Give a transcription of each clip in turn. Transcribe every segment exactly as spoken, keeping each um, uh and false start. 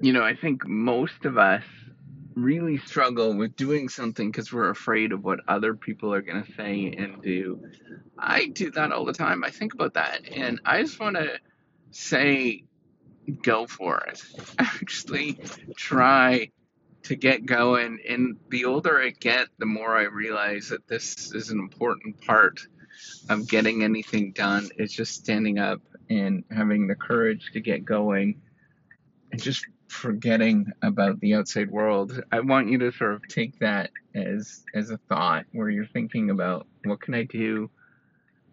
you know, I think most of us really struggle with doing something because we're afraid of what other people are going to say and do. I do that all the time. I think about that. And I just want to say, go for it. Actually try to get going. And the older I get, the more I realize that this is an important part of getting anything done. It's just standing up and having the courage to get going and just forgetting about the outside world. I want you to sort of take that as as a thought where you're thinking about, what can I do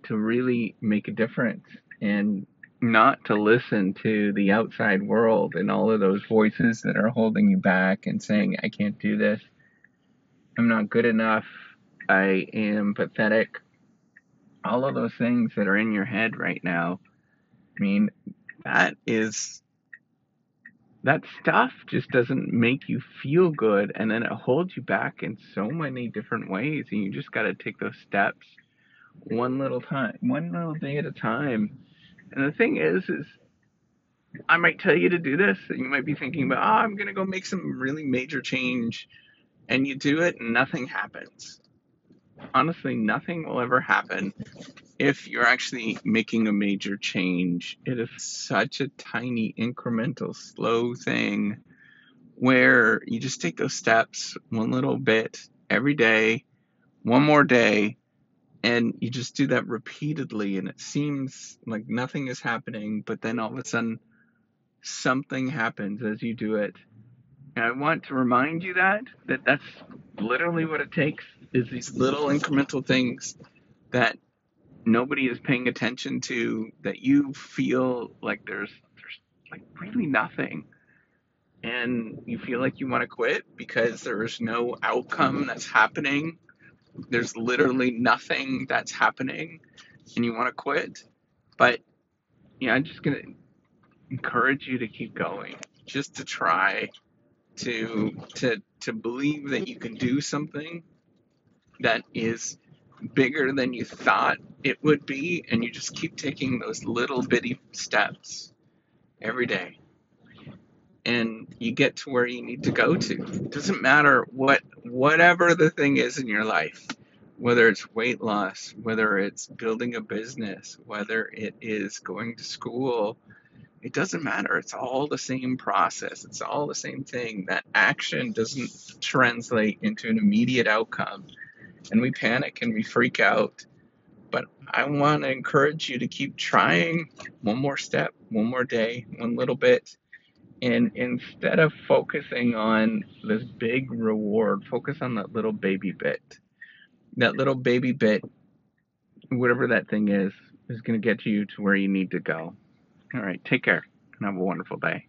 to really make a difference, and not to listen to the outside world and all of those voices that are holding you back and saying, I can't do this, I'm not good enough, I am pathetic. All of those things that are in your head right now, I mean, that is, that stuff just doesn't make you feel good, and then it holds you back in so many different ways, and you just got to take those steps one little time, one little day at a time. And the thing is, is I might tell you to do this, and you might be thinking about, oh, I'm going to go make some really major change, and you do it and nothing happens. Honestly, nothing will ever happen if you're actually making a major change. It is such a tiny, incremental, slow thing where you just take those steps one little bit every day, one more day, and you just do that repeatedly, and it seems like nothing is happening, but then all of a sudden something happens as you do it. And I want to remind you that, that that's literally what it takes, is these little incremental things that nobody is paying attention to, that you feel like there's, there's like really nothing. And you feel like you want to quit because there is no outcome that's happening. There's literally nothing that's happening, and you want to quit. But, you know, I'm just going to encourage you to keep going, just to try to, to, to believe that you can do something that is bigger than you thought it would be, and you just keep taking those little bitty steps every day, and you get to where you need to go to. It doesn't matter what whatever the thing is in your life, whether it's weight loss, whether it's building a business, whether it is going to school, it doesn't matter. It's all the same process. It's all the same thing. That action doesn't translate into an immediate outcome, and we panic and we freak out. But I want to encourage you to keep trying one more step, one more day, one little bit. And instead of focusing on this big reward, focus on that little baby bit. That little baby bit, whatever that thing is, is going to get you to where you need to go. All right, take care and have a wonderful day.